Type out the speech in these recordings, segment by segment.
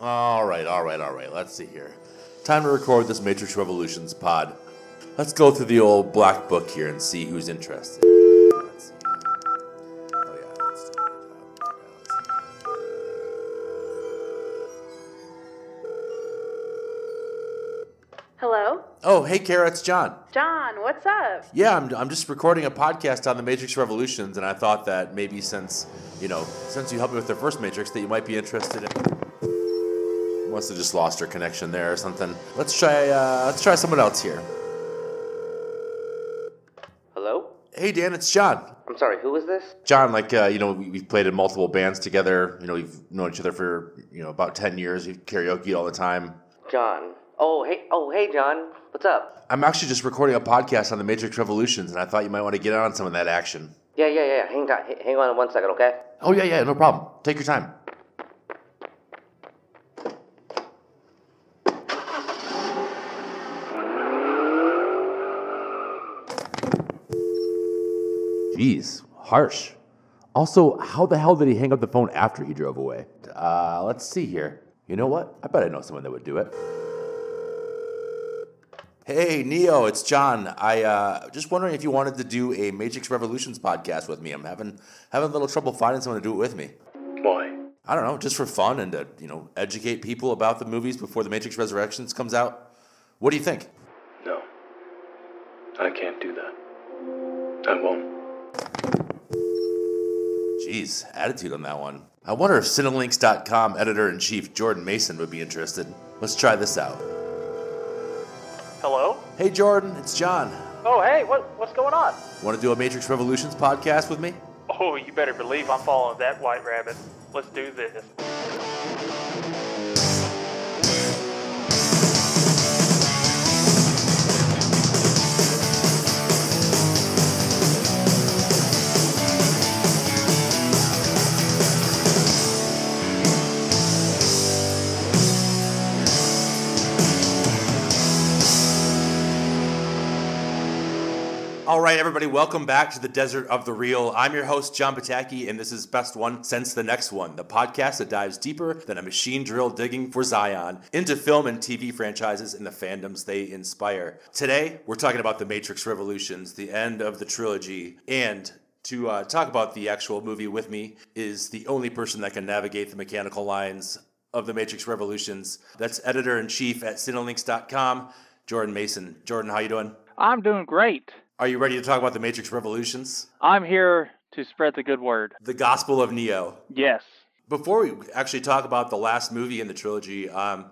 All right. Let's see here. Time to record this Matrix Revolutions pod. Let's go through the old black book here and see who's interested. Let's see. Oh, yeah. Hello? Oh, hey, Kara, it's John. John, what's up? Yeah, I'm just recording a podcast on the Matrix Revolutions, and I thought that maybe since you helped me with the first Matrix, that you might be interested in... Must have just lost her connection there or something. Let's try someone else here. Hello? Hey, Dan, it's John. I'm sorry, who is this? John, we've played in multiple bands together. We've known each other for, about 10 years. We've karaoke all the time. John. Oh, hey, John. What's up? I'm actually just recording a podcast on the Matrix Revolutions, and I thought you might want to get on some of that action. Yeah. Hang on 1 second, okay? Oh, yeah, no problem. Take your time. Jeez, harsh. Also, how the hell did he hang up the phone after he drove away? Let's see here. You know what? I bet I know someone that would do it. Hey, Neo, it's John. I just wondering if you wanted to do a Matrix Revolutions podcast with me. I'm having a little trouble finding someone to do it with me. Why? I don't know, just for fun and to, educate people about the movies before The Matrix Resurrections comes out. What do you think? No. I can't do that. I won't. Jeez, attitude on that one. I wonder if CineLinks.com editor-in-chief Jordan Mason would be interested. Let's try this out. Hello? Hey, Jordan, it's John. Oh, hey, what's going on? Want to do a Matrix Revolutions podcast with me? Oh, you better believe I'm following that white rabbit. Let's do this. All right, everybody, welcome back to the Desert of the Real. I'm your host, John Pataki, and this is Best One Since the Next One, the podcast that dives deeper than a machine drill digging for Zion into film and TV franchises and the fandoms they inspire. Today, we're talking about The Matrix Revolutions, the end of the trilogy, and... to talk about the actual movie with me is the only person that can navigate the mechanical lines of The Matrix Revolutions. That's editor-in-chief at CineLinks.com, Jordan Mason. Jordan, how you doing? I'm doing great. Are you ready to talk about The Matrix Revolutions? I'm here to spread the good word. The gospel of Neo. Yes. Before we actually talk about the last movie in the trilogy,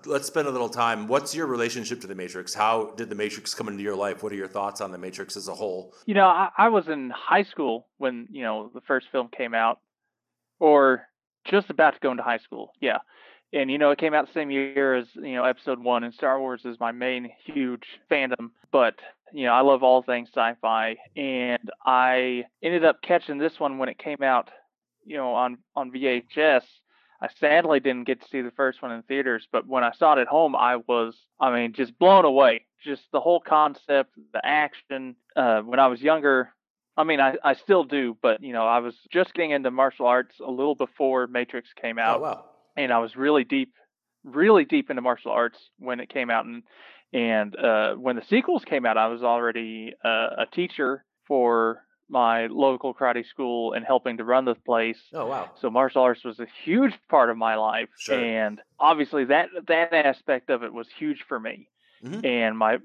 let's spend a little time. What's your relationship to The Matrix? How did The Matrix come into your life? What are your thoughts on The Matrix as a whole? I was in high school when, the first film came out, or just about to go into high school. Yeah. And, it came out the same year as, Episode 1, and Star Wars is my main huge fandom. But, I love all things sci-fi, and I ended up catching this one when it came out, on VHS. I sadly didn't get to see the first one in theaters, but when I saw it at home, I was, just blown away. Just the whole concept, the action. When I was younger... I still do, but, I was just getting into martial arts a little before Matrix came out. Oh, wow. And I was really deep into martial arts when it came out. And when the sequels came out, I was already a teacher for my local karate school and helping to run the place. Oh, wow. So martial arts was a huge part of my life. Sure. And obviously that aspect of it was huge for me. Mm-hmm. And my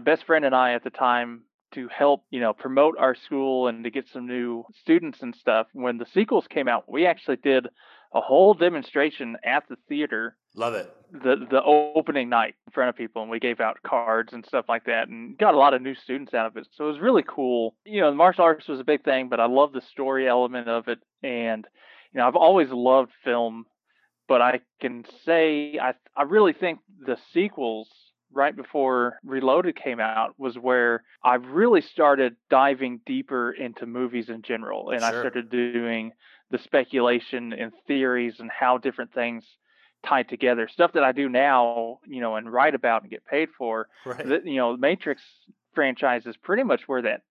best friend and I at the time, to help, promote our school and to get some new students and stuff, when the sequels came out, we actually did a whole demonstration at the theater. Love it. The opening night in front of people, and we gave out cards and stuff like that and got a lot of new students out of it. So it was really cool. The martial arts was a big thing, but I love the story element of it. And, I've always loved film, but I can say I really think the sequels right before Reloaded came out was where I really started diving deeper into movies in general. And sure. I started doing the speculation and theories and how different things tie together. Stuff that I do now, and write about and get paid for. Right. The Matrix franchise is pretty much where that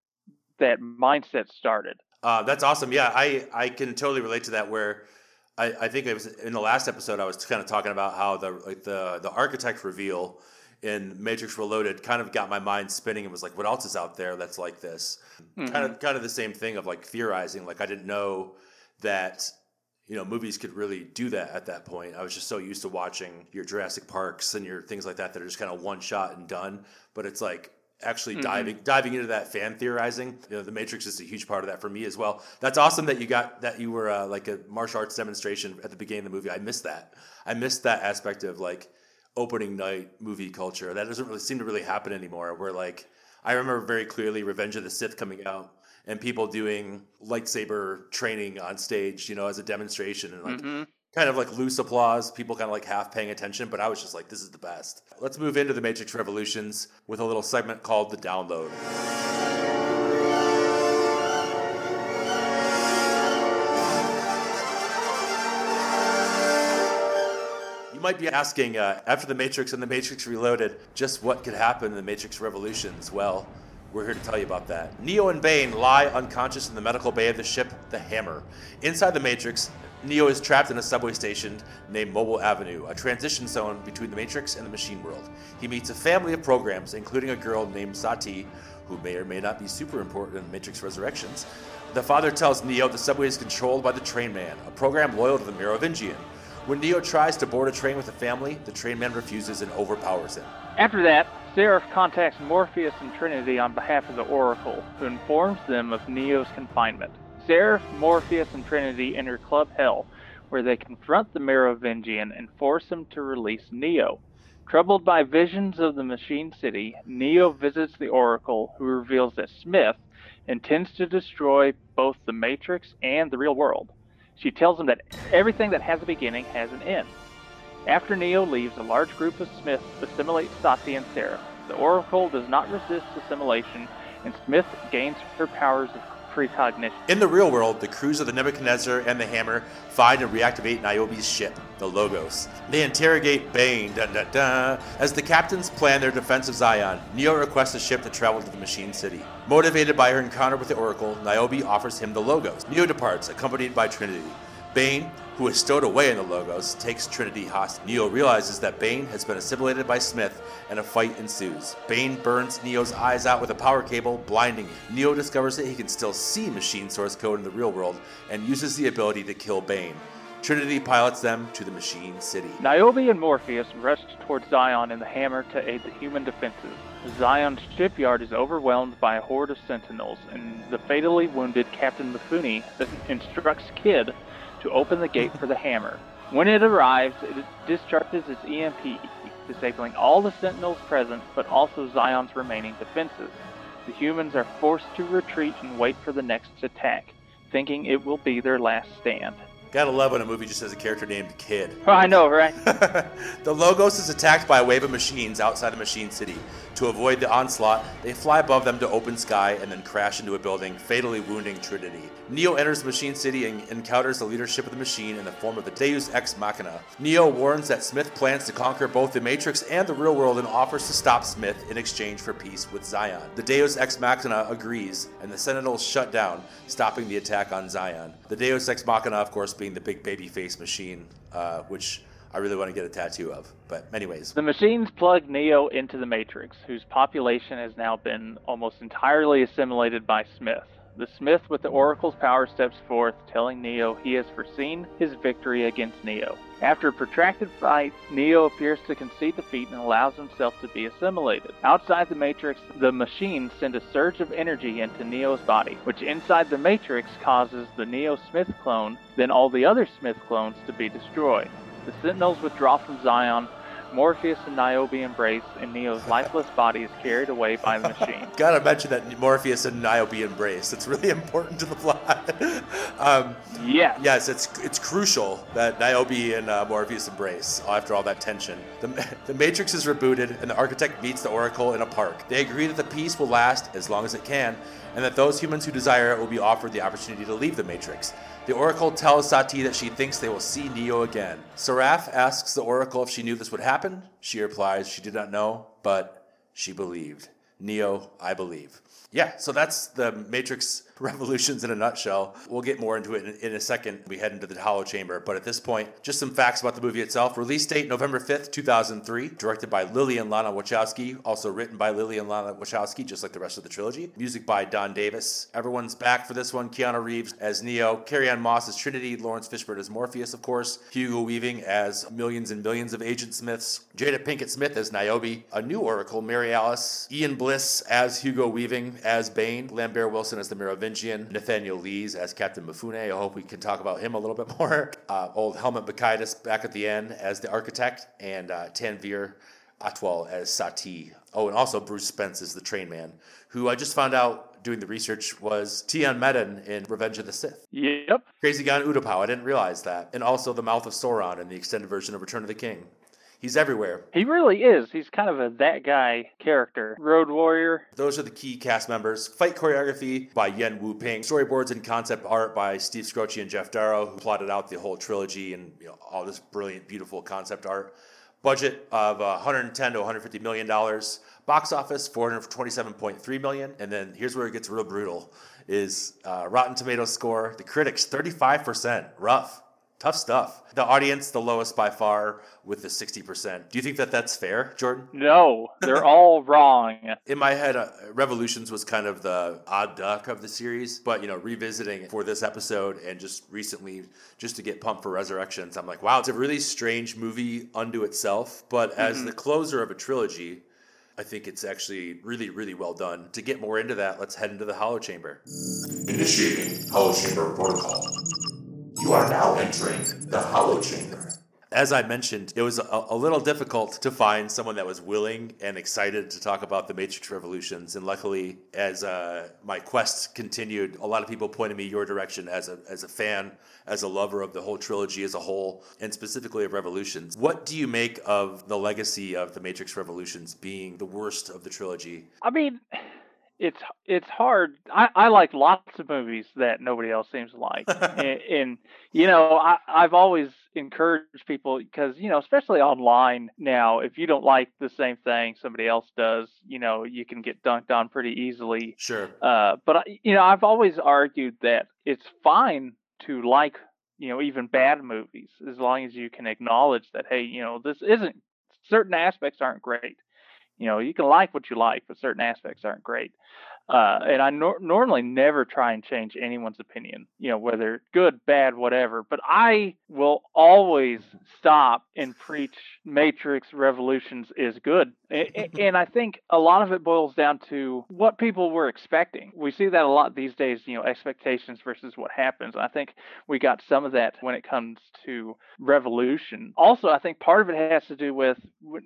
mindset started. That's awesome. Yeah, I can totally relate to that, where I think it was in the last episode I was kind of talking about how the Architect reveal in Matrix Reloaded kind of got my mind spinning and was like, what else is out there that's like this? Mm-hmm. Kind of the same thing of like theorizing. Like I didn't know that, you know, movies could really do that at that point. I was just so used to watching your Jurassic Parks and your things like that that are just kind of one shot and done. But it's like actually diving into that fan theorizing. You know, The Matrix is a huge part of that for me as well. That's awesome that you were like a martial arts demonstration at the beginning of the movie. I missed that. I missed that aspect of like opening night movie culture. That doesn't really seem to really happen anymore. Where like I remember very clearly Revenge of the Sith coming out and people doing lightsaber training on stage, you know, as a demonstration and like kind of like loose applause, people kind of like half paying attention, but I was just like, this is the best. Let's move into The Matrix Revolutions with a little segment called The Download. You might be asking, after The Matrix and The Matrix Reloaded, just what could happen in The Matrix Revolutions? Well, we're here to tell you about that. Neo and Bane lie unconscious in the medical bay of the ship, the Hammer. Inside the Matrix, Neo is trapped in a subway station named Mobile Avenue, a transition zone between the Matrix and the machine world. He meets a family of programs, including a girl named Sati, who may or may not be super important in the Matrix Resurrections. The father tells Neo the subway is controlled by the Trainman, a program loyal to the Merovingian. When Neo tries to board a train with the family, the Trainman refuses and overpowers him. After that, Seraph contacts Morpheus and Trinity on behalf of the Oracle, who informs them of Neo's confinement. Seraph, Morpheus, and Trinity enter Club Hell, where they confront the Merovingian and force him to release Neo. Troubled by visions of the Machine City, Neo visits the Oracle, who reveals that Smith intends to destroy both the Matrix and the real world. She tells him that everything that has a beginning has an end. After Neo leaves, a large group of Smiths assimilate Sati and Sarah. The Oracle does not resist assimilation, and Smith gains her powers of precognition. In the real world, the crews of the Nebuchadnezzar and the Hammer find and reactivate Niobe's ship, the Logos. They interrogate Bane, As the captains plan their defense of Zion, Neo requests a ship to travel to the Machine City. Motivated by her encounter with the Oracle, Niobe offers him the Logos. Neo departs, accompanied by Trinity. Bane, who is stowed away in the Logos, takes Trinity hostage. Neo realizes that Bane has been assimilated by Smith, and a fight ensues. Bane burns Neo's eyes out with a power cable, blinding him. Neo discovers that he can still see machine source code in the real world, and uses the ability to kill Bane. Trinity pilots them to the Machine City. Niobe and Morpheus rush towards Zion and the Hammer to aid the human defenses. Zion's shipyard is overwhelmed by a horde of sentinels, and the fatally wounded Captain Mifune instructs Kid to open the gate for the Hammer. When it arrives, it discharges its EMP, disabling all the sentinels present, but also Zion's remaining defenses. The humans are forced to retreat and wait for the next attack, thinking it will be their last stand. Gotta love when a movie just has a character named Kid. Oh, I know, right? The Logos is attacked by a wave of machines outside the Machine City. To avoid the onslaught, they fly above them to open sky and then crash into a building, fatally wounding Trinity. Neo enters the Machine City and encounters the leadership of the machine in the form of the Deus Ex Machina. Neo warns that Smith plans to conquer both the Matrix and the real world and offers to stop Smith in exchange for peace with Zion. The Deus Ex Machina agrees, and the Sentinels shut down, stopping the attack on Zion. The Deus Ex Machina, of course, being the big baby-face machine, which I really want to get a tattoo of. But anyways. The machines plug Neo into the Matrix, whose population has now been almost entirely assimilated by Smith. The Smith with the Oracle's power steps forth, telling Neo he has foreseen his victory against Neo. After a protracted fight, Neo appears to concede defeat and allows himself to be assimilated. Outside the Matrix, the machines send a surge of energy into Neo's body, which inside the Matrix causes the Neo Smith clone, then all the other Smith clones, to be destroyed. The Sentinels withdraw from Zion. Morpheus and Niobe embrace, and Neo's lifeless body is carried away by the machine. Gotta mention that Morpheus and Niobe embrace. It's really important to the plot. Yes, it's crucial that Niobe and Morpheus embrace after all that tension. The Matrix is rebooted, and the Architect meets the Oracle in a park. They agree that the peace will last as long as it can, and that those humans who desire it will be offered the opportunity to leave the Matrix. The Oracle tells Sati that she thinks they will see Neo again. Seraph asks the Oracle if she knew this would happen. She replies she did not know, but she believed. Neo, I believe. Yeah, so that's the Matrix Revolutions in a nutshell. We'll get more into it in a second. We head into the Hollow Chamber, but at this point, just some facts about the movie itself. Release date, November 5th, 2003. Directed by Lilly and Lana Wachowski. Also written by Lilly and Lana Wachowski, just like the rest of the trilogy. Music by Don Davis. Everyone's back for this one. Keanu Reeves as Neo. Carrie-Anne Moss as Trinity. Lawrence Fishburne as Morpheus, of course. Hugo Weaving as millions and millions of Agent Smiths. Jada Pinkett Smith as Niobe. A new Oracle, Mary Alice. Ian Bliss as Hugo Weaving as Bane. Lambert Wilson as the Merovingian. Nathaniel Lees as Captain Mifune. I hope we can talk about him a little bit more. Old Helmut Bakaitis back at the end as the Architect. And Tanvir Atwal as Sati. Oh, and also Bruce Spence as the Trainman, who I just found out doing the research was Tion Medin in Revenge of the Sith. Yep. Crazy Guy in Utapau. I didn't realize that. And also the Mouth of Sauron in the extended version of Return of the King. He's everywhere. He really is. He's kind of a that guy character. Road warrior. Those are the key cast members. Fight choreography by Yen Wu Ping. Storyboards and concept art by Steve Scroce and Jeff Darrow, who plotted out the whole trilogy and, you know, all this brilliant, beautiful concept art. Budget of $110 to $150 million. Box office, $427.3 million. And then here's where it gets real brutal, is Rotten Tomatoes score. The critics, 35%. Rough. Tough stuff. The audience, the lowest by far, with the 60%. Do you think that that's fair, Jordan? No, they're all wrong. In my head, Revolutions was kind of the odd duck of the series, but, you know, revisiting for this episode and just recently, just to get pumped for Resurrections, I'm like, wow, it's a really strange movie unto itself, but as the closer of a trilogy, I think it's actually really, really well done. To get more into that, let's head into the Hollow Chamber. Initiating Hollow Chamber protocol. You are now entering the Hollow Chamber. As I mentioned, it was a little difficult to find someone that was willing and excited to talk about The Matrix Revolutions. And luckily, as my quest continued, a lot of people pointed me your direction as a fan, as a lover of the whole trilogy as a whole, and specifically of Revolutions. What do you make of the legacy of The Matrix Revolutions being the worst of the trilogy? I mean, it's hard. I like lots of movies that nobody else seems to like. and you know, I've always encouraged people because, you know, especially online now, if you don't like the same thing somebody else does, you know, you can get dunked on pretty easily. Sure. But, you know, I've always argued that it's fine to like, you know, even bad movies, as long as you can acknowledge that, hey, you know, this isn't, certain aspects aren't great. You know, you can like what you like, but certain aspects aren't great. And I normally never try and change anyone's opinion, you know, whether good, bad, whatever. But I will always stop and preach Matrix Revolutions is good. And I think a lot of it boils down to what people were expecting. We see that a lot these days, you know, expectations versus what happens. And I think we got some of that when it comes to Revolution. Also, I think part of it has to do with,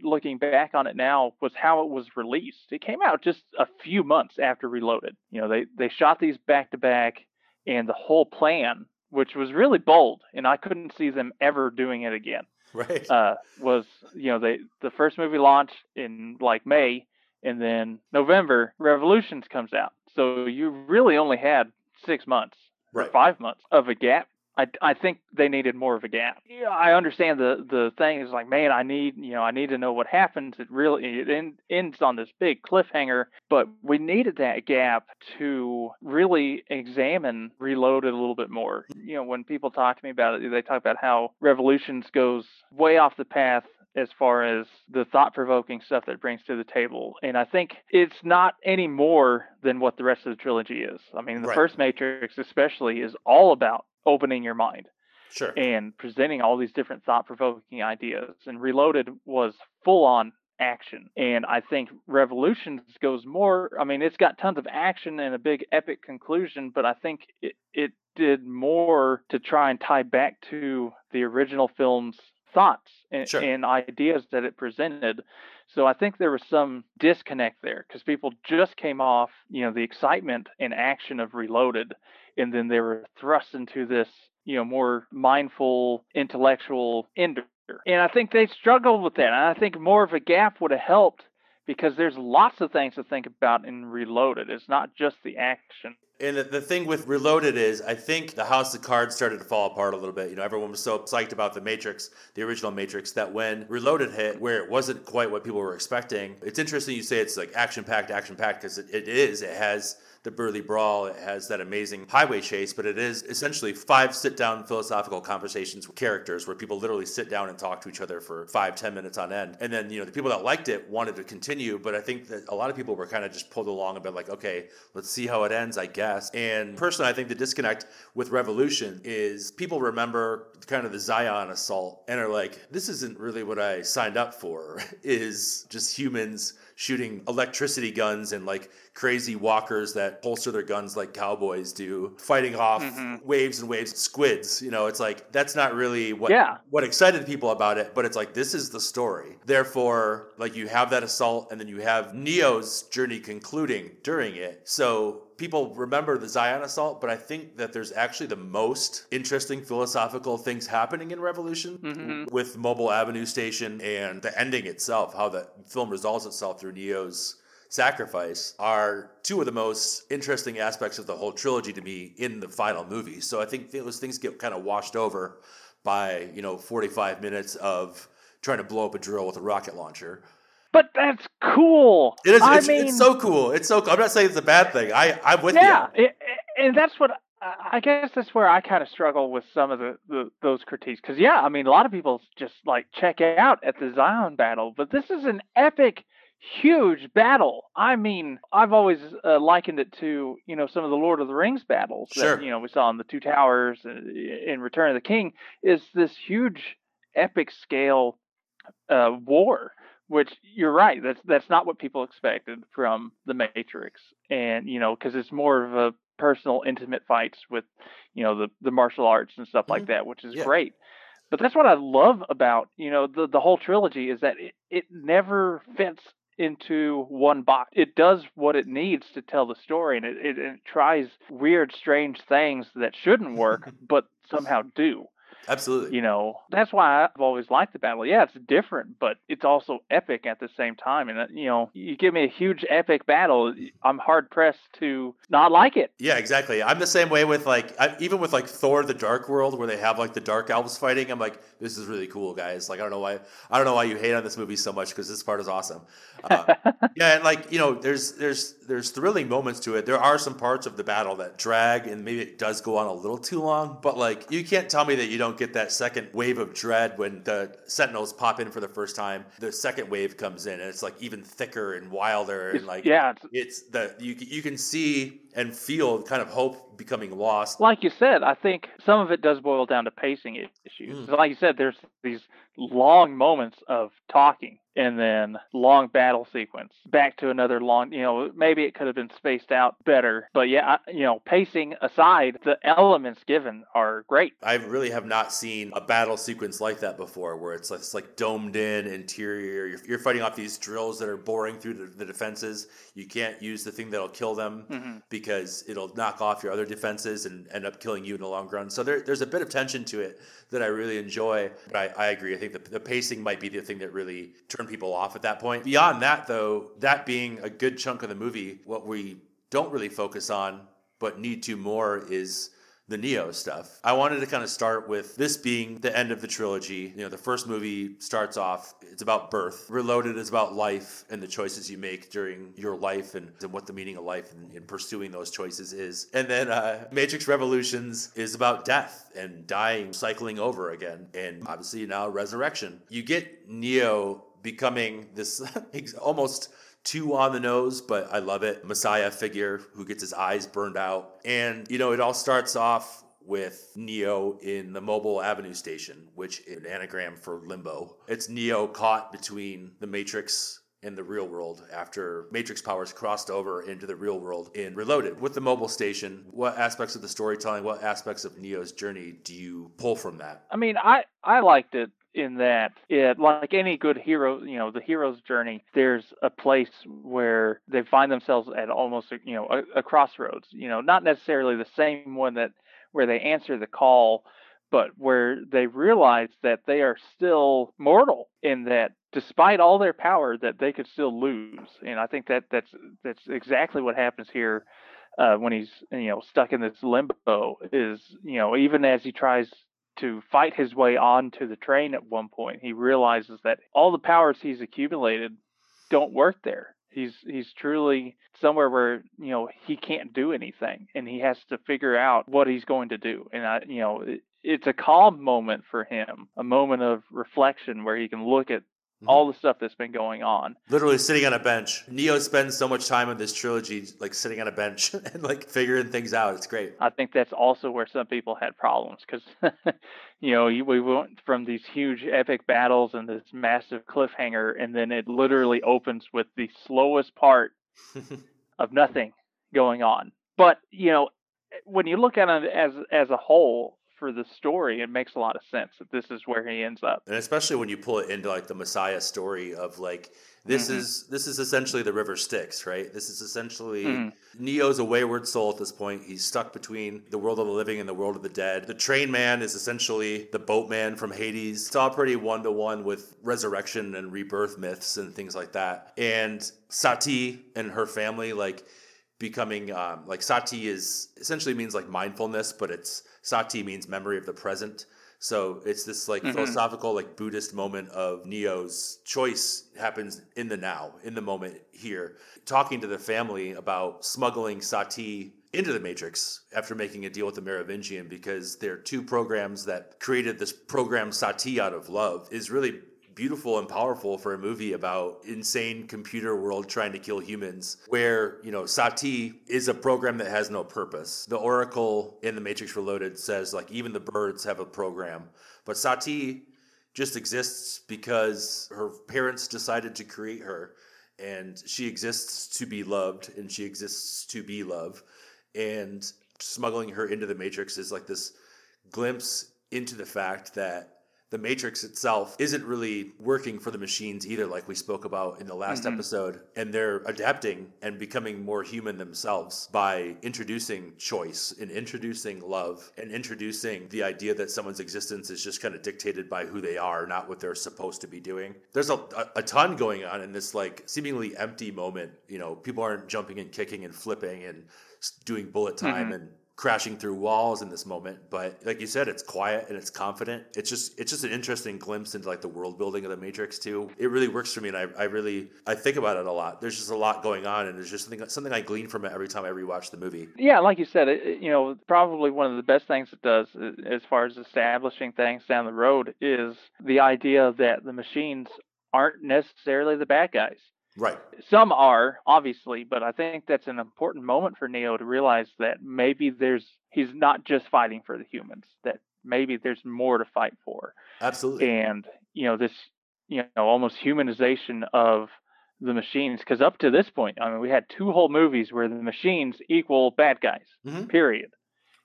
looking back on it now, was how it was released. It came out just a few months after Reloaded. You know, they shot these back to back, and the whole plan, which was really bold, and I couldn't see them ever doing it again. Right. Was, you know, the first movie launched in like May, and then November Revolutions comes out. So you really only had 6 months, right, or 5 months of a gap. I think they needed more of a gap. Yeah, I understand the thing is like, man, I need to know what happens. It ends on this big cliffhanger, but we needed that gap to really examine Reloaded a little bit more. You know, when people talk to me about it, they talk about how Revolutions goes way off the path as far as the thought-provoking stuff that it brings to the table. And I think it's not any more than what the rest of the trilogy is. I mean, the right, first Matrix especially is all about opening your mind, sure, and presenting all these different thought-provoking ideas. And Reloaded was full-on action. And I think Revolutions goes more, I mean, it's got tons of action and a big epic conclusion, but I think it did more to try and tie back to the original film's thoughts and, sure, and ideas that it presented. So I think there was some disconnect there because people just came off, you know, the excitement and action of Reloaded, and then they were thrust into this, you know, more mindful, intellectual ender. And I think they struggled with that. And I think more of a gap would have helped because there's lots of things to think about in Reloaded. It's not just the action. And the thing with Reloaded is, I think the house of cards started to fall apart a little bit. You know, everyone was so psyched about the Matrix, the original Matrix, that when Reloaded hit, where it wasn't quite what people were expecting, it's interesting you say it's like action-packed, because it is. It has the Burly Brawl. It has that amazing highway chase, but it is essentially 5 sit-down philosophical conversations with characters where people literally sit down and talk to each other for 5-10 minutes on end. And then, the people that liked it wanted to continue, but I think that a lot of people were kind of just pulled along a bit like, okay, let's see how it ends, I guess. And personally, I think the disconnect with Revolution is people remember kind of the Zion assault and are like, this isn't really what I signed up for, is just humans shooting electricity guns and like crazy walkers that holster their guns like cowboys do, fighting off waves and waves of squids. It's like, that's not really what excited people about it, but it's like, this is the story. Therefore, like you have that assault and then you have Neo's journey concluding during it. So people remember the Zion assault, but I think that there's actually the most interesting philosophical things happening in Revolution with Mobile Avenue Station and the ending itself, how the film resolves itself through Neo's sacrifice, are two of the most interesting aspects of the whole trilogy to me in the final movie. So I think those things get kind of washed over by, 45 minutes of trying to blow up a drill with a rocket launcher. But that's cool. It is. I mean, it's so cool. It's so cool. I'm not saying it's a bad thing. I'm with you. Yeah, and that's what I guess that's where I kind of struggle with some of those critiques. Because, a lot of people just like check out at the Zion battle. But this is an epic, huge battle. I mean, I've always likened it to, some of the Lord of the Rings battles that, we saw in the Two Towers in Return of the King, is this huge, epic scale war. Which you're right. That's not what people expected from The Matrix, and because it's more of a personal, intimate fights with, the martial arts and stuff like that, which is great. But that's what I love about the whole trilogy, is that it never fits into one box. It does what it needs to tell the story, and it tries weird, strange things that shouldn't work, but somehow do. Absolutely. That's why I've always liked the battle. Yeah, it's different, but it's also epic at the same time. And, you give me a huge epic battle, I'm hard-pressed to not like it. Yeah, exactly. I'm the same way with, even with, Thor the Dark World, where they have, the Dark Elves fighting. I'm like, this is really cool, guys. I don't know why you hate on this movie so much, because this part is awesome. And, there's thrilling moments to it. There are some parts of the battle that drag, and maybe it does go on a little too long, but, you can't tell me that you don't get that second wave of dread when the Sentinels pop in for the first time. The second wave comes in and it's even thicker and wilder, and you can see and feel kind of hope becoming lost. Like you said, I think some of it does boil down to pacing issues. Like you said, there's these long moments of talking and then long battle sequence back to another long, maybe it could have been spaced out better. But pacing aside, the elements given are great. I really have not seen a battle sequence like that before, where it's domed in interior. You're fighting off these drills that are boring through the defenses. You can't use the thing that'll kill them because it'll knock off your other defenses and end up killing you in the long run. So there's a bit of tension to it that I really enjoy. But I agree. I think the pacing might be the thing that really turned people off at that point. Beyond that, though, that being a good chunk of the movie, what we don't really focus on but need to more is the Neo stuff. I wanted to kind of start with this being the end of the trilogy. The first movie starts off, it's about birth. Reloaded is about life and the choices you make during your life and what the meaning of life and pursuing those choices is. And then Matrix Revolutions is about death and dying, cycling over again. And obviously now resurrection. You get Neo becoming this almost too on the nose, but I love it, Messiah figure who gets his eyes burned out. And, it all starts off with Neo in the Mobile Avenue Station, which is an anagram for limbo. It's Neo caught between the Matrix in the real world after Matrix powers crossed over into the real world in Reloaded. With the mobile station, what aspects of the storytelling, what aspects of Neo's journey do you pull from that? I mean, I liked it in that it, like any good hero, the hero's journey, there's a place where they find themselves at almost, a crossroads, not necessarily the same one that where they answer the call, but where they realize that they are still mortal, in that despite all their power, that they could still lose. And I think that's exactly what happens here when he's, stuck in this limbo, is, even as he tries to fight his way onto the train at one point, he realizes that all the powers he's accumulated don't work there. He's truly somewhere where, you know, he can't do anything and he has to figure out what he's going to do. And I, you know, it's a calm moment for him, a moment of reflection where he can look at all the stuff that's been going on. Literally sitting on a bench. Neo spends so much time in this trilogy, like sitting on a bench and like figuring things out. It's great. I think that's also where some people had problems because, you know, we went from these huge epic battles and this massive cliffhanger, and then it literally opens with the slowest part of nothing going on. But, you know, when you look at it as a whole, for the story, it makes a lot of sense that this is where he ends up. And especially when you pull it into like the Messiah story of like, this is essentially the River Styx, right? This is essentially Neo's a wayward soul at this point. He's stuck between the world of the living and the world of the dead. The Trainman is essentially the boatman from Hades. It's all pretty one-to-one with resurrection and rebirth myths and things like that. And Sati and her family, like, becoming like Sati is essentially means like mindfulness, but it's Sati means memory of the present. So it's this like philosophical, like Buddhist moment of Neo's choice happens in the now, in the moment here, talking to the family about smuggling Sati into the Matrix after making a deal with the Merovingian, because there are two programs that created this program Sati out of love is really beautiful and powerful for a movie about insane computer world trying to kill humans, where, you know, Sati is a program that has no purpose. The Oracle in The Matrix Reloaded says, like, even the birds have a program. But Sati just exists because her parents decided to create her, and she exists to be loved, and she exists to be love. And smuggling her into the Matrix is like this glimpse into the fact that the Matrix itself isn't really working for the machines either, like we spoke about in the last episode. And they're adapting and becoming more human themselves by introducing choice and introducing love and introducing the idea that someone's existence is just kind of dictated by who they are, not what they're supposed to be doing. There's a ton going on in this like seemingly empty moment. You know, people aren't jumping and kicking and flipping and doing bullet time and crashing through walls in this moment, but like you said, it's quiet and it's confident. It's just an interesting glimpse into like the world building of the Matrix too. It really works for me, and I think about it a lot. There's just a lot going on, and there's just something I glean from it every time I rewatch the movie. Yeah, like you said, you know, probably one of the best things it does as far as establishing things down the road is the idea that the machines aren't necessarily the bad guys. Right. Some are, obviously, but I think that's an important moment for Neo to realize that maybe he's not just fighting for the humans, that maybe there's more to fight for. Absolutely. And, you know, this, you know, almost humanization of the machines, because up to this point, I mean, we had two whole movies where the machines equal bad guys, period.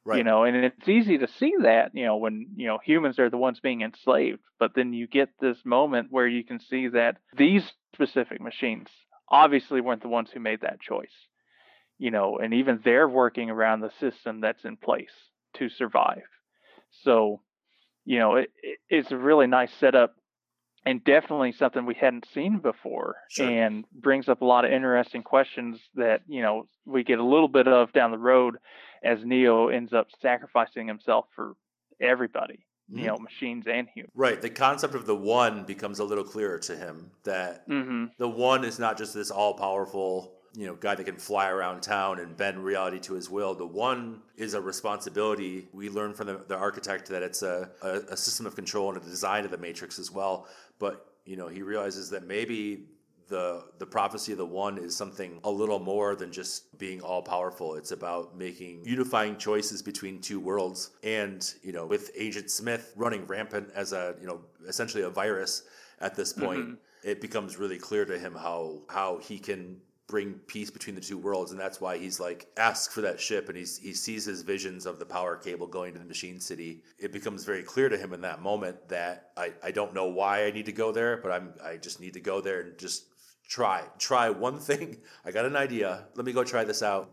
Right. You know, and it's easy to see that, you know, when, you know, humans are the ones being enslaved. But then you get this moment where you can see that these specific machines obviously weren't the ones who made that choice, you know, and even they're working around the system that's in place to survive. So, you know, it's a really nice setup and definitely something we hadn't seen before, and brings up a lot of interesting questions that, you know, we get a little bit of down the road as Neo ends up sacrificing himself for everybody, you know, machines and humans. Right. The concept of the one becomes a little clearer to him, that the one is not just this all-powerful, you know, guy that can fly around town and bend reality to his will. The one is a responsibility. We learn from the architect that it's a system of control and a design of the Matrix as well. But, you know, he realizes that maybe the prophecy of the one is something a little more than just being all powerful. It's about making unifying choices between two worlds. And, you know, with Agent Smith running rampant as a, you know, essentially a virus at this point, it becomes really clear to him how he can bring peace between the two worlds. And that's why he's like, asks for that ship. And he sees his visions of the power cable going to the Machine City. It becomes very clear to him in that moment that I don't know why I need to go there, but I just need to go there and just try one thing. I got an idea. Let me go try this out.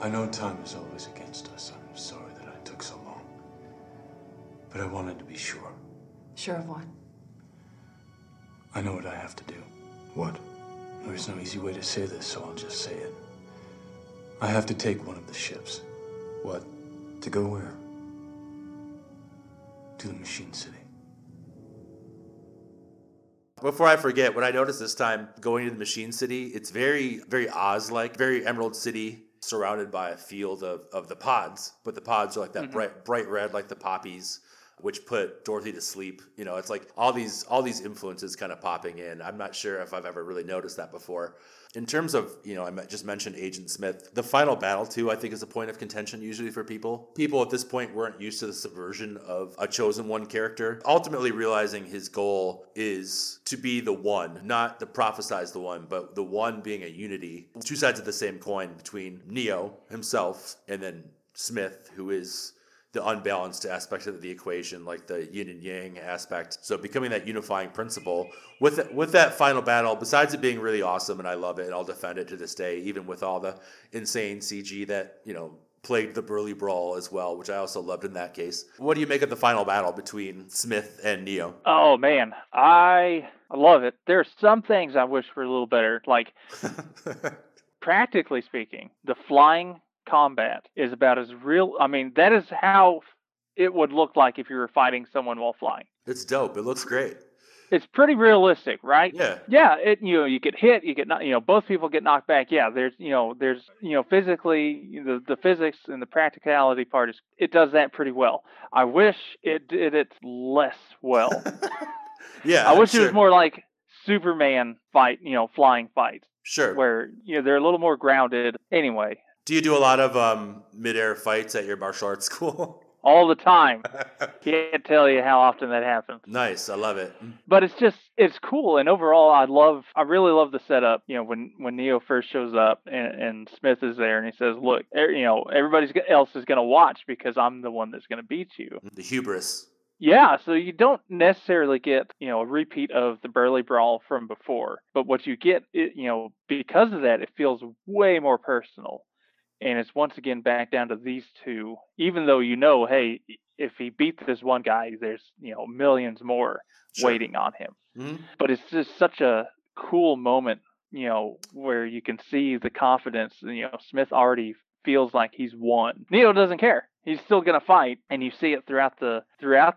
I know time is always against us. I'm sorry that I took so long, but I wanted to be sure. Sure of what? I know what I have to do. What? There's no easy way to say this, so I'll just say it. I have to take one of the ships. What? To go where? To the Machine City. Before I forget, what I noticed this time going to the Machine City, it's very, very Oz-like, very Emerald City, surrounded by a field of the pods. But the pods are like that bright red, like the poppies, which put Dorothy to sleep. You know, it's like all these influences kind of popping in. I'm not sure if I've ever really noticed that before. In terms of, you know, I just mentioned Agent Smith. The final battle, too, I think is a point of contention usually for people. People at this point weren't used to the subversion of a chosen one character, ultimately realizing his goal is to be the one, not the prophesized the one, but the one being a unity. Two sides of the same coin between Neo himself and then Smith, who is the unbalanced aspect of the equation, like the yin and yang aspect. So becoming that unifying principle with that final battle, besides it being really awesome, and I love it, and I'll defend it to this day, even with all the insane CG that, you know, plagued the Burly Brawl as well, which I also loved in that case. What do you make of the final battle between Smith and Neo? Oh, man, I love it. There's some things I wish were a little better. Like, practically speaking, the flying combat is about as real. I mean, that is how it would look like if you were fighting someone while flying. It's dope. It looks great. It's pretty realistic, right? Yeah. Yeah. It, you know, you get hit, you get, you know, both people get knocked back. Yeah. There's physically the physics and the practicality part is, it does that pretty well. I wish it did it less well. Yeah. I wish it was more like Superman fight, you know, flying fights. Sure. Where, you know, they're a little more grounded anyway. Do you do a lot of midair fights at your martial arts school? All the time. Can't tell you how often that happens. Nice. I love it. But it's just, it's cool. And overall, I really love the setup. You know, when Neo first shows up and Smith is there and he says, look, you know, everybody else is going to watch because I'm the one that's going to beat you. The hubris. Yeah, so you don't necessarily get, you know, a repeat of the Burly Brawl from before. But what you get, you know, because of that, it feels way more personal. And it's once again back down to these two, even though, you know, hey, if he beat this one guy, there's, you know, millions more waiting on him. Mm-hmm. But it's just such a cool moment, you know, where you can see the confidence, you know, Smith already feels like he's won. Neo doesn't care. He's still going to fight. And you see it throughout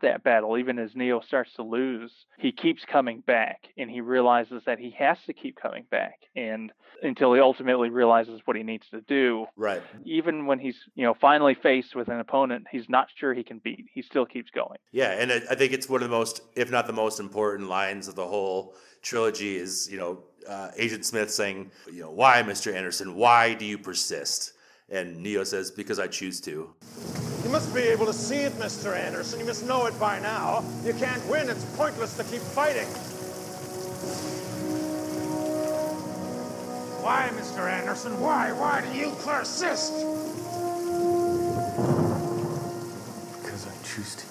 that battle, even as Neo starts to lose, he keeps coming back and he realizes that he has to keep coming back and until he ultimately realizes what he needs to do. Right. Even when he's, you know, finally faced with an opponent he's not sure he can beat, he still keeps going. Yeah. And I think it's one of the most, if not the most important lines of the whole trilogy is, you know, Agent Smith saying, you know, why, Mr. Anderson, why do you persist? And Neo says, because I choose to. You must be able to see it, Mr. Anderson. You must know it by now. You can't win. It's pointless to keep fighting. Why, Mr. Anderson? Why? Why do you persist? Because I choose to.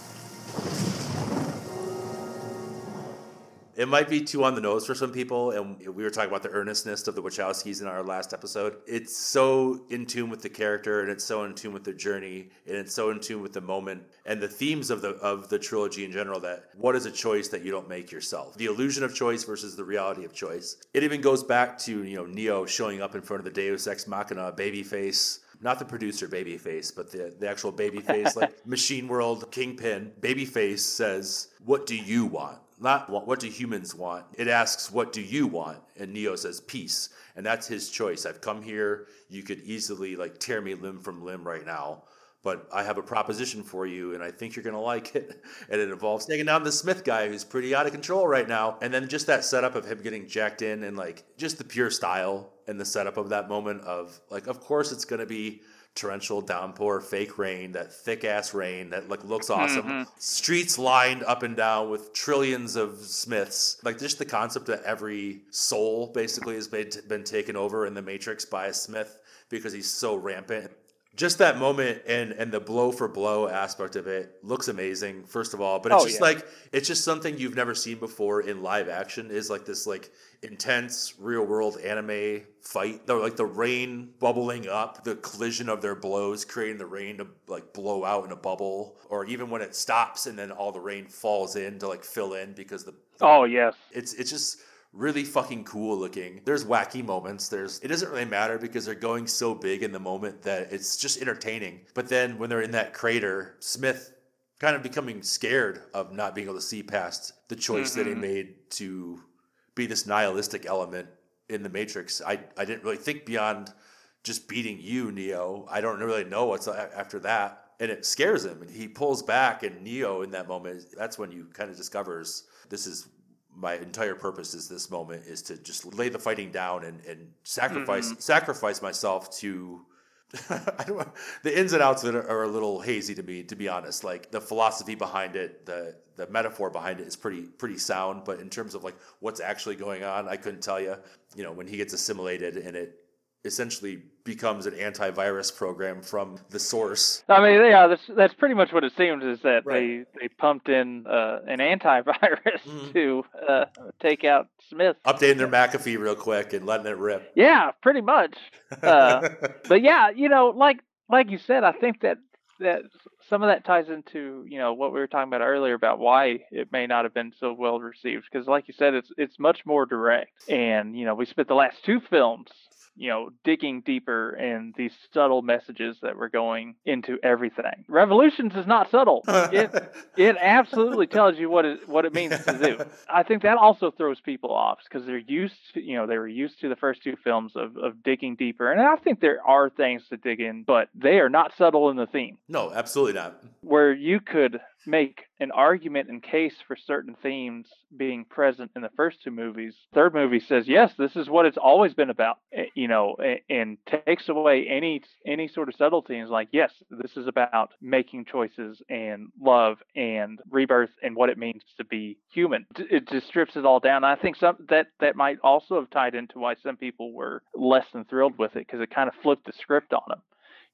It might be too on the nose for some people, and we were talking about the earnestness of the Wachowskis in our last episode. It's so in tune with the character, and it's so in tune with their journey, and it's so in tune with the moment and the themes of the trilogy in general, that what is a choice that you don't make yourself? The illusion of choice versus the reality of choice. It even goes back to, you know, Neo showing up in front of the Deus Ex Machina, Babyface. Not the producer Babyface, but the actual Babyface, like Machine World Kingpin. Babyface says, what do you want? Not what do humans want? It asks, what do you want? And Neo says, peace. And that's his choice. I've come here. You could easily like tear me limb from limb right now, but I have a proposition for you and I think you're going to like it. And it involves taking down the Smith guy who's pretty out of control right now. And then just that setup of him getting jacked in and like just the pure style and the setup of that moment of like, of course it's going to be torrential downpour, fake rain, that thick ass rain that like looks awesome. Mm-hmm. Streets lined up and down with trillions of Smiths. Like just the concept that every soul basically has been taken over in the Matrix by a Smith because he's so rampant. Just that moment and the blow for blow aspect of it looks amazing, first of all. But it's like, it's just something you've never seen before in live action is like this like intense real world anime fight. They're like the rain bubbling up, the collision of their blows, creating the rain to like blow out in a bubble. Or even when it stops and then all the rain falls in to like fill in because the... Oh, yes. It's just... really fucking cool looking. There's wacky moments. It doesn't really matter because they're going so big in the moment that it's just entertaining. But then when they're in that crater, Smith kind of becoming scared of not being able to see past the choice that he made to be this nihilistic element in the Matrix. I didn't really think beyond just beating you, Neo. I don't really know what's after that. And it scares him, and he pulls back, and Neo in that moment, that's when you kind of discovers this is my entire purpose is this moment is to just lay the fighting down and sacrifice myself to the ins and outs of it are a little hazy to me, to be honest. Like the philosophy behind it, the metaphor behind it is pretty sound, but in terms of like what's actually going on, I couldn't tell you. You know, when he gets assimilated and it essentially becomes an antivirus program from the source. I mean, yeah, that's pretty much what it seems is that right. they pumped in an antivirus to take out Smith. Updating their McAfee real quick and letting it rip. Yeah, pretty much. But yeah, you know, like you said, I think that some of that ties into, you know, what we were talking about earlier about why it may not have been so well received. Because like you said, it's much more direct. And, you know, we spent the last two films, you know, digging deeper and these subtle messages that were going into everything. Revolutions is not subtle. It absolutely tells you what it means to do. I think that also throws people off because they're used to, you know, they were used to the first two films of digging deeper. And I think there are things to dig in, but they are not subtle in the theme. No, absolutely not. Where you could make an argument and case for certain themes being present in the first two movies. Third movie says, yes, this is what it's always been about, you know, and takes away any sort of subtlety. It's like, yes, this is about making choices and love and rebirth and what it means to be human. It just strips it all down. And I think that might also have tied into why some people were less than thrilled with it because it kind of flipped the script on them.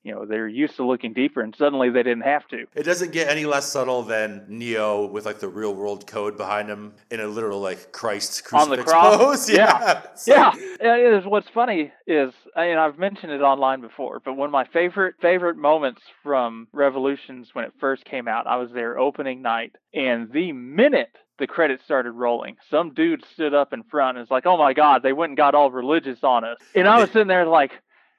You know, they're used to looking deeper, and suddenly they didn't have to. It doesn't get any less subtle than Neo with, like, the real-world code behind him in a literal, like, Christ crucifix on the cross. Pose. Yeah. Yeah. Yeah. It is, what's funny is, and I've mentioned it online before, but one of my favorite moments from Revolutions when it first came out, I was there opening night, and the minute the credits started rolling, some dude stood up in front and was like, oh, my God, they went and got all religious on us. And I was sitting there like,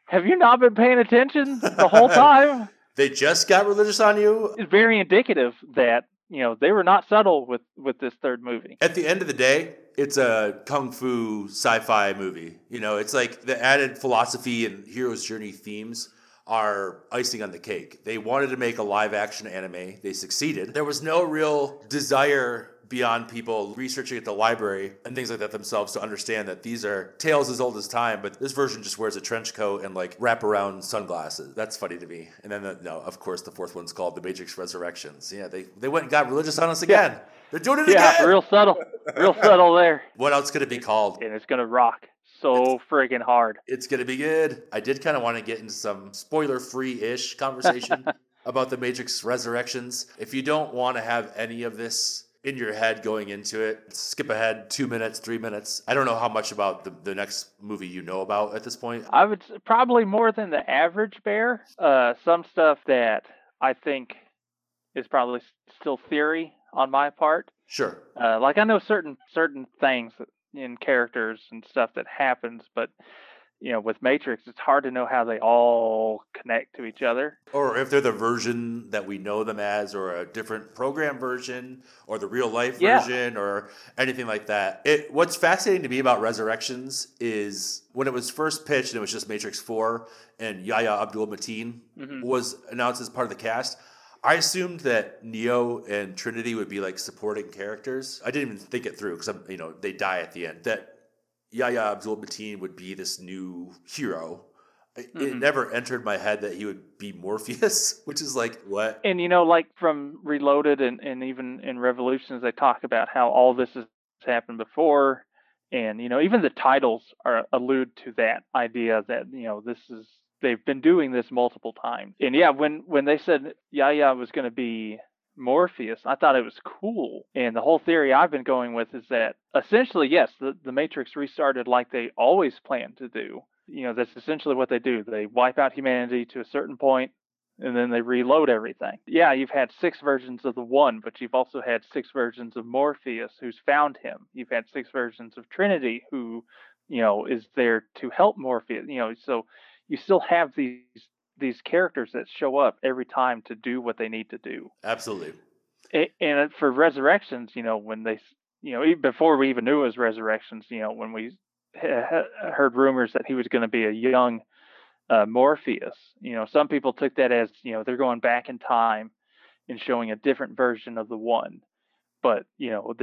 have you not been paying attention the whole time? They just got religious on you? It's very indicative that, you know, they were not subtle with this third movie. At the end of the day, it's a kung fu sci-fi movie. You know, it's like the added philosophy and hero's journey themes are icing on the cake. They wanted to make a live action anime. They succeeded. There was no real desire beyond people researching at the library and things like that themselves to understand that these are tales as old as time, but this version just wears a trench coat and like wraparound sunglasses. That's funny to me. And then, of course, the fourth one's called The Matrix Resurrections. Yeah, they went and got religious on us again. Yeah. They're doing it again. Yeah, real subtle there. What else could it be called? And it's going to rock so friggin' hard. It's going to be good. I did kind of want to get into some spoiler-free-ish conversation about The Matrix Resurrections. If you don't want to have any of this in your head going into it, skip ahead 2 minutes, 3 minutes. I don't know how much about the next movie you know about at this point. I would probably more than the average bear. Some stuff that I think is probably still theory on my part. Sure. Like I know certain things in characters and stuff that happens, but you know, with Matrix, it's hard to know how they all connect to each other. Or if they're the version that we know them as, or a different program version, or the real-life version, or anything like that. What's fascinating to me about Resurrections is when it was first pitched, and it was just Matrix 4, and Yahya Abdul-Mateen was announced as part of the cast, I assumed that Neo and Trinity would be, like, supporting characters. I didn't even think it through, because, you know, they die at the end. That Yahya Abdul-Mateen would be this new hero. It never entered my head that he would be Morpheus, which is like, what? And, you know, like from Reloaded and even in Revolutions, they talk about how all this has happened before. And, you know, even the titles allude to that idea that, you know, they've been doing this multiple times. And yeah, when they said Yahya was going to be Morpheus, I thought it was cool. And the whole theory I've been going with is that essentially, yes, the Matrix restarted like they always planned to do. You know, that's essentially what they do. They wipe out humanity to a certain point, and then they reload everything. Yeah, you've had 6 versions of the One, but you've also had 6 versions of Morpheus, who's found him. You've had 6 versions of Trinity, who, you know, is there to help Morpheus. You know, so you still have these characters that show up every time to do what they need to do. Absolutely. And for Resurrections, you know, when they you know, even before we even knew it was Resurrections, you know, when we heard rumors that he was going to be a young Morpheus, you know, some people took that as, you know, they're going back in time and showing a different version of the One. But, you know,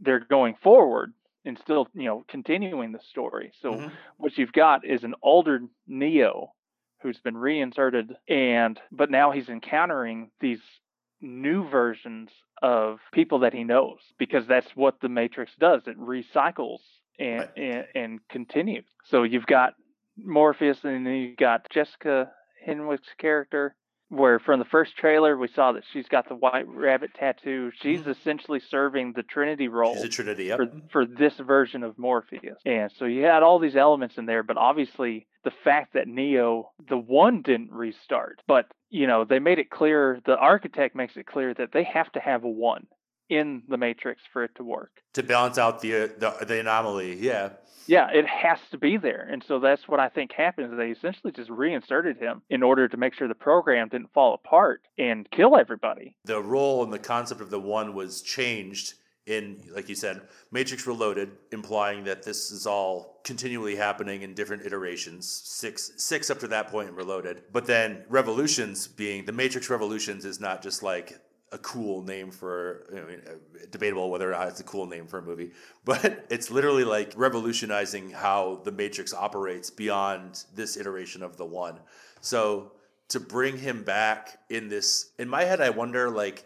they're going forward and still, you know, continuing the story. So what you've got is an older Neo who's been reinserted, but now he's encountering these new versions of people that he knows, because that's what the Matrix does. It recycles and continues. So you've got Morpheus, and then you've got Jessica Henwick's character, where from the first trailer we saw that she's got the white rabbit tattoo. She's essentially serving the Trinity role. She's a Trinity, yep. for this version of Morpheus. And so you had all these elements in there, but obviously the fact that Neo, the One, didn't restart. But, you know, they made it clear, the Architect makes it clear that they have to have a One in the Matrix for it to work. To balance out the anomaly, yeah. Yeah, it has to be there. And so that's what I think happens. They essentially just reinserted him in order to make sure the program didn't fall apart and kill everybody. The role and the concept of the One was changed in, like you said, Matrix Reloaded, implying that this is all continually happening in different iterations, six up to that point in Reloaded. But then Revolutions being, the Matrix Revolutions is not just like a cool name for, I mean, debatable whether or not it's a cool name for a movie, but it's literally like revolutionizing how the Matrix operates beyond this iteration of the One. So to bring him back in this, in my head, I wonder, like,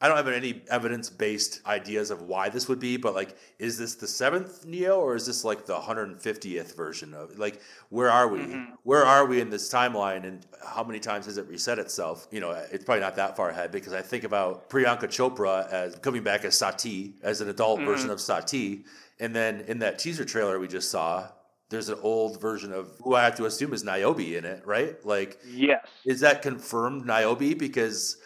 I don't have any evidence-based ideas of why this would be, but like, is this the 7th Neo, or is this like the 150th version of, like, where are we? Mm-hmm. Where are we in this timeline, and how many times has it reset itself? You know, it's probably not that far ahead, because I think about Priyanka Chopra as coming back as Sati, as an adult version of Sati. And then in that teaser trailer we just saw, there's an old version of who I have to assume is Niobe in it, right? Like, yes. Is that confirmed Niobe? Because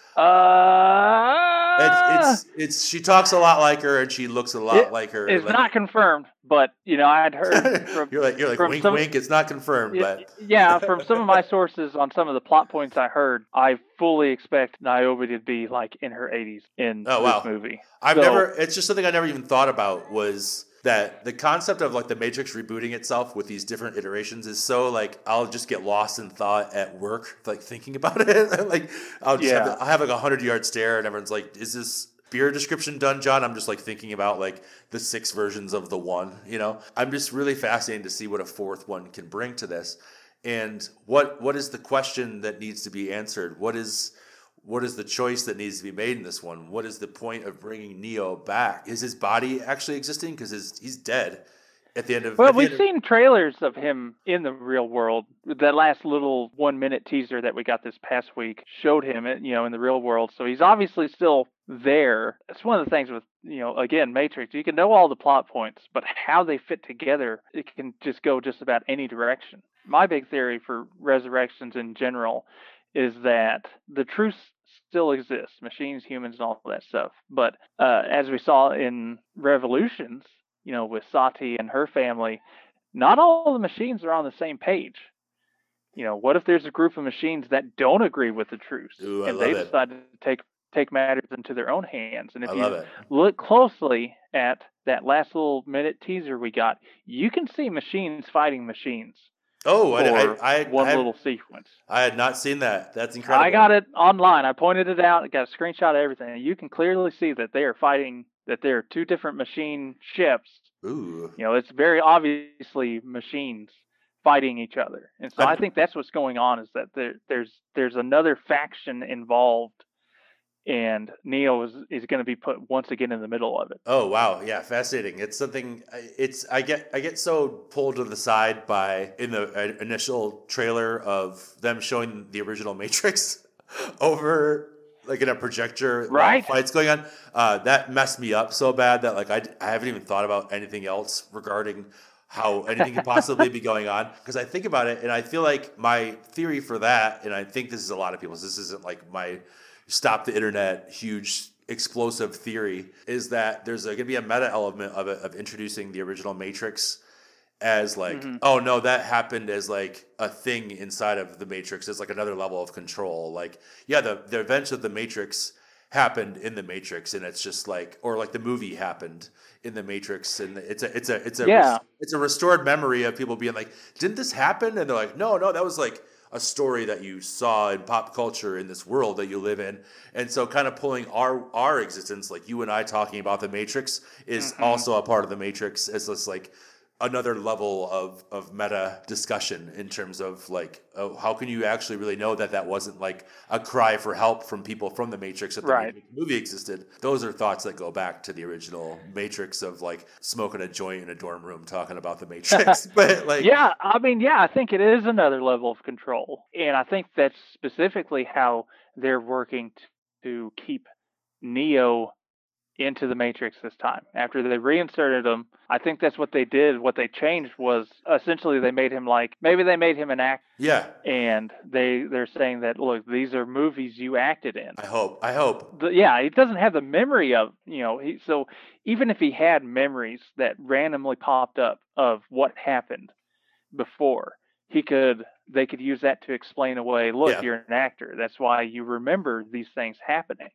it's she talks a lot like her, and she looks a lot like her. It's like, not confirmed, but you know, I had heard from you're like wink some, wink. It's not confirmed, but yeah, from some of my sources on some of the plot points I heard, I fully expect Niobe to be like in her 80s in this movie. It's just something I never even thought about, was that the concept of like the Matrix rebooting itself with these different iterations is so, like, I'll just get lost in thought at work, like thinking about it. like I'll just have like 100-yard stare, and everyone's like, is this beer description done, John? I'm just like thinking about like the 6 versions of the One, you know? I'm just really fascinated to see what a 4th one can bring to this. And what is the question that needs to be answered? What is the choice that needs to be made in this one? What is the point of bringing Neo back? Is his body actually existing? Because he's dead at the end of... Well, we've seen trailers of him in the real world. That last little 1-minute teaser that we got this past week showed him, you know, in the real world. So he's obviously still there. It's one of the things with, you know, again, Matrix. You can know all the plot points, but how they fit together, it can just go just about any direction. My big theory for Resurrections in general is that the truth still exists, machines, humans, and all that stuff. But as we saw in Revolutions, you know, with Sati and her family, not all the machines are on the same page. You know, what if there's a group of machines that don't agree with the truth, and they decide to take matters into their own hands? And if you look closely at that last little minute teaser we got, you can see machines fighting machines. Oh, I little sequence. I had not seen that. That's incredible. I got it online. I pointed it out. I got a screenshot of everything. And you can clearly see that they are fighting, that there are 2 different machine ships. Ooh. You know, it's very obviously machines fighting each other. And so I think that's what's going on, is that there's another faction involved, and Neo is going to be put once again in the middle of it. Oh, wow. Yeah. Fascinating. It's something I get so pulled to the side by, in the initial trailer of them showing the original Matrix over like in a projector, right? Fights going on. That messed me up so bad that like, I haven't even thought about anything else regarding how anything could possibly be going on. Because I think about it, and I feel like my theory for that, and I think this is a lot of people's, this isn't like my stop the internet, huge explosive theory, is that there's going to be a meta element of it, of introducing the original Matrix as like, oh no, that happened as like a thing inside of the Matrix. It's like another level of control. Like, yeah, the events of the Matrix happened in the Matrix, and it's just like, or like the movie happened in the Matrix, and it's a restored memory of people being like, didn't this happen? And they're like, no, that was like a story that you saw in pop culture in this world that you live in. And so kind of pulling our existence, like you and I talking about the Matrix, is also a part of the Matrix. It's just like another level of meta discussion in terms of like, how can you actually really know that wasn't like a cry for help from people from the Matrix that the movie existed? Those are thoughts that go back to the original Matrix of like smoking a joint in a dorm room talking about the Matrix. But like, yeah, I mean, yeah, I think it is another level of control. And I think that's specifically how they're working to keep Neo into the Matrix this time. After they reinserted him, I think that's what they did. What they changed was essentially they made him like, maybe they made him an actor. Yeah. And they're saying that, look, these are movies you acted in. I hope. He doesn't have the memory of, so even if he had memories that randomly popped up of what happened before, they could use that to explain away, look, you're an actor. That's why you remember these things happening.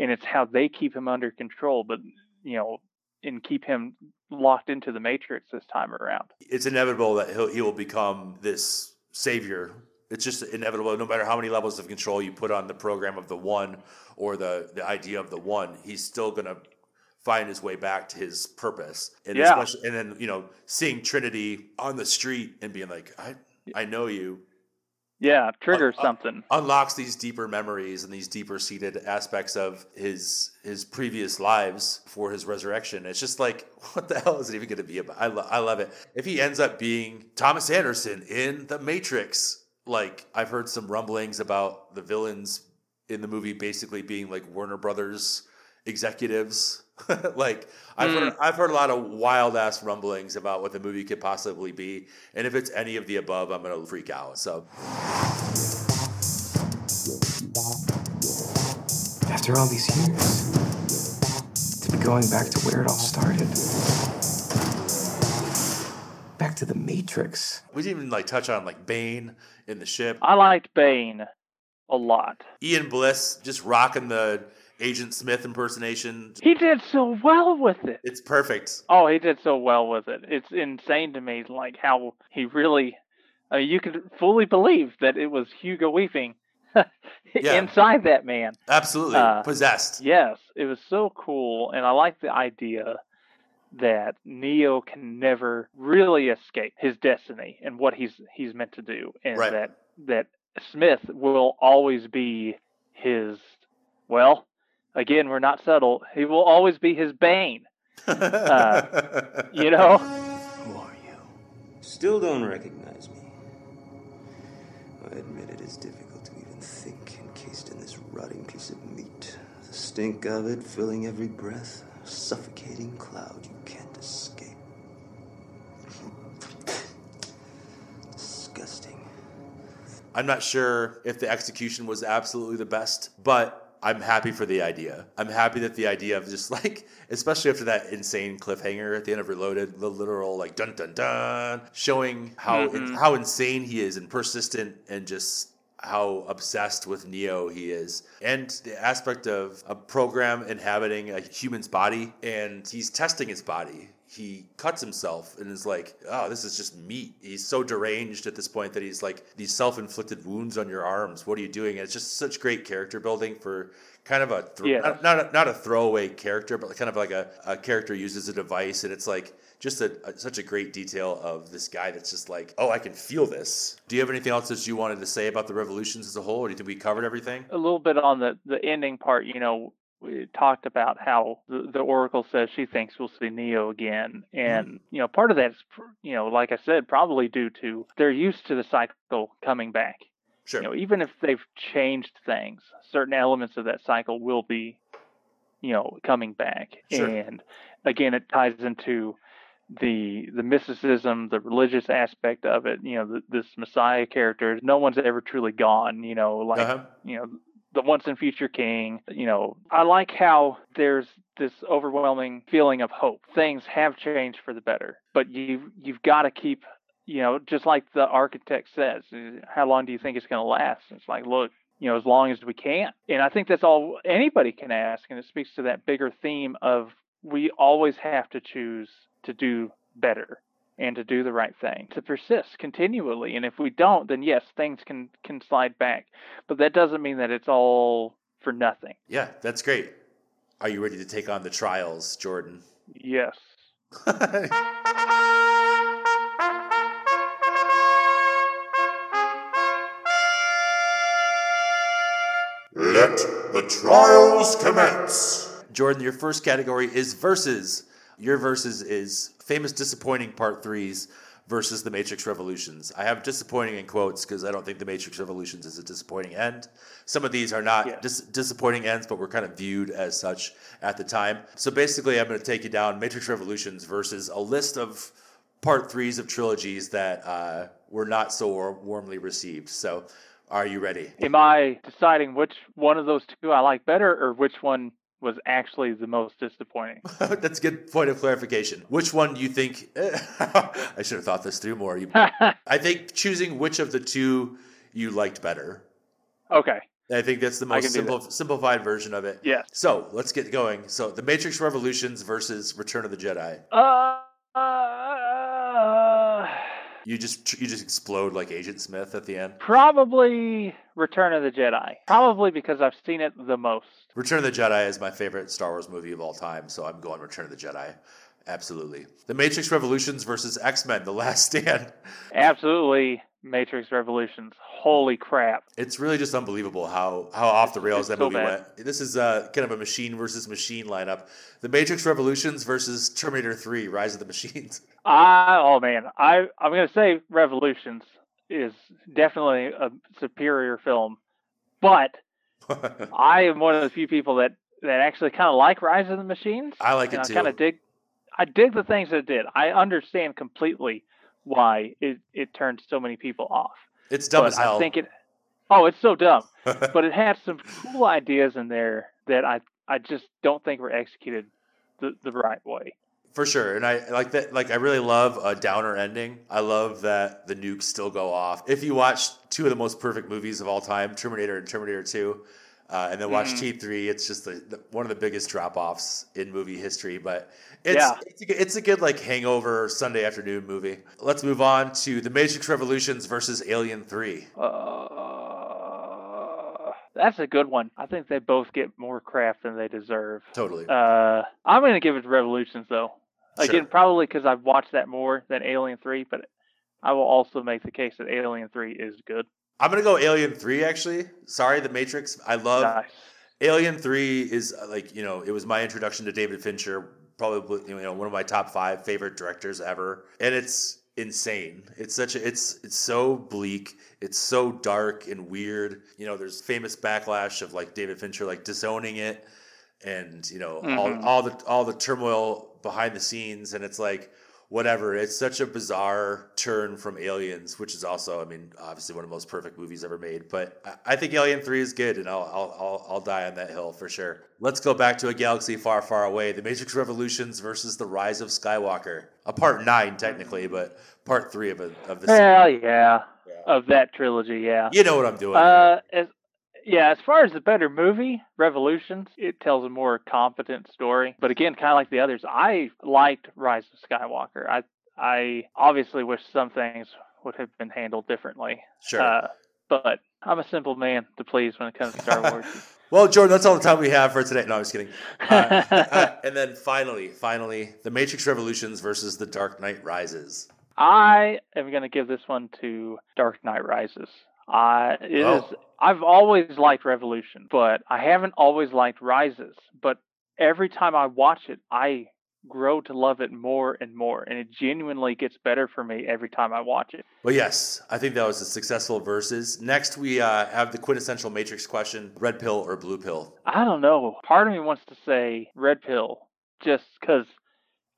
And it's how they keep him under control, but, and keep him locked into the Matrix this time around. It's inevitable that he will become this savior. It's just inevitable. No matter how many levels of control you put on the program of the one or the idea of the one, he's still going to find his way back to his purpose. And, especially, and then, seeing Trinity on the street and being like, I know you. Yeah, trigger something. Unlocks these deeper memories and these deeper seated aspects of his previous lives for his resurrection. It's just like, what the hell is it even going to be about? I love it. If he ends up being Thomas Anderson in The Matrix, like I've heard some rumblings about the villains in the movie basically being like Warner Brothers executives. Like I've heard a lot of wild ass rumblings about what the movie could possibly be, and if it's any of the above, I'm gonna freak out. So after all these years, to be going back to where it all started, back to the Matrix. We didn't even like touch on like Bane in the ship. I liked Bane a lot. Ian Bliss just rocking the Agent Smith impersonation. He did so well with it. It's perfect. Oh, he did so well with it. It's insane to me, like how he really, you could fully believe that it was Hugo Weaving inside that man. Absolutely. Possessed. Yes. It was so cool. And I like the idea that Neo can never really escape his destiny and what he's meant to do. And that Smith will always be his, well, again, we're not subtle. He will always be his Bane. Who are you? Still don't recognize me. I admit it is difficult to even think encased in this rotting piece of meat. The stink of it filling every breath. A suffocating cloud you can't escape. Disgusting. I'm not sure if the execution was absolutely the best, but I'm happy for the idea. I'm happy that the idea of just like, especially after that insane cliffhanger at the end of Reloaded, the literal like dun dun dun, showing how insane he is and persistent and just how obsessed with Neo he is. And the aspect of a program inhabiting a human's body, and he's testing his body. He cuts himself and is like, oh, this is just meat. He's so deranged at this point that he's like, these self-inflicted wounds on your arms. What are you doing? And it's just such great character building for kind of not a throwaway character, but kind of like a character uses a device. And it's like just such a great detail of this guy that's just like, oh, I can feel this. Do you have anything else that you wanted to say about the Revolutions as a whole? Or do you think we covered everything? A little bit on the ending part, we talked about how the Oracle says she thinks we'll see Neo again. And, part of that's, like I said, probably due to they're used to the cycle coming back. Sure. Even if they've changed things, certain elements of that cycle will be, coming back. Sure. And again, it ties into the mysticism, the religious aspect of it. This Messiah character, no one's ever truly gone, the once and future king. I like how there's this overwhelming feeling of hope. Things have changed for the better, but you've got to keep, just like the architect says, how long do you think it's going to last? It's like, look, you know, as long as we can. And I think that's all anybody can ask. And it speaks to that bigger theme of we always have to choose to do better and to do the right thing, to persist continually. And if we don't, then yes, things can slide back. But that doesn't mean that it's all for nothing. Yeah, that's great. Are you ready to take on the trials, Jordan? Yes. Let the trials commence. Jordan, your first category is versus. Your versus is Famous Disappointing Part 3's versus The Matrix Revolutions. I have disappointing in quotes because I don't think The Matrix Revolutions is a disappointing end. Some of these are not disappointing ends, but were kind of viewed as such at the time. So basically, I'm going to take you down Matrix Revolutions versus a list of Part 3's of trilogies that were not so warmly received. So are you ready? Am I deciding which one of those two I like better or which one was actually the most disappointing? That's a good point of clarification. Which one do you think... I should have thought this through more. I think choosing which of the two you liked better. Okay. I think that's the most simplified version of it. Yeah. So, let's get going. So, The Matrix Revolutions versus Return of the Jedi. You just explode like Agent Smith at the end. Probably Return of the Jedi. Probably because I've seen it the most. Return of the Jedi is my favorite Star Wars movie of all time, so I'm going Return of the Jedi. Absolutely. The Matrix Revolutions versus X-Men, The Last Stand. Absolutely Matrix Revolutions. Holy crap. It's really just unbelievable how off the rails that movie went. This is kind of a machine versus machine lineup. The Matrix Revolutions versus Terminator 3, Rise of the Machines. I'm going to say Revolutions is definitely a superior film, but I am one of the few people that actually kind of like Rise of the Machines. I like it too. I dig the things that it did. I understand completely why it turned so many people off. It's dumb as hell. I think it's so dumb. But it had some cool ideas in there that I just don't think were executed the right way. For sure. And I like that. Like, I really love a downer ending. I love that the nukes still go off. If you watch two of the most perfect movies of all time, Terminator and Terminator 2, and then watch T3, it's just one of the biggest drop-offs in movie history. But it's a good, like, hangover Sunday afternoon movie. Let's move on to The Matrix Revolutions versus Alien 3. That's a good one. I think they both get more crap than they deserve. Totally. I'm going to give it to Revolutions, though. Again, probably because I've watched that more than Alien 3, but I will also make the case that Alien 3 is good. I'm going to go Alien 3, actually. Sorry, The Matrix. I love... Nice. Alien 3 is, like, you know, it was my introduction to David Fincher, probably, you know, one of my top 5 favorite directors ever. And it's insane. It's so bleak. It's so dark and weird. You know, there's famous backlash of, like, David Fincher, like, disowning it and, you know, all the turmoil behind the scenes. And it's like... whatever. It's such a bizarre turn from Aliens, which is also, I mean, obviously one of the most perfect movies ever made. But I think Alien 3 is good, and I'll die on that hill for sure. Let's go back to a galaxy far, far away. The Matrix Revolutions versus The Rise of Skywalker. A part 9, technically, but part 3 of the series. Hell yeah. Of that trilogy, yeah. You know what I'm doing. As far as the better movie, Revolutions, it tells a more competent story. But again, kind of like the others, I liked Rise of Skywalker. I obviously wish some things would have been handled differently. Sure. But I'm a simple man to please when it comes to Star Wars. Well, Jordan, that's all the time we have for today. No, I'm just kidding. And then finally, The Matrix Revolutions versus The Dark Knight Rises. I am going to give this one to Dark Knight Rises. I've always liked Revolution, but I haven't always liked Rises. But every time I watch it, I grow to love it more and more. And it genuinely gets better for me every time I watch it. Well, yes, I think that was a successful versus. Next, we have the quintessential Matrix question, red pill or blue pill? I don't know. Part of me wants to say red pill just because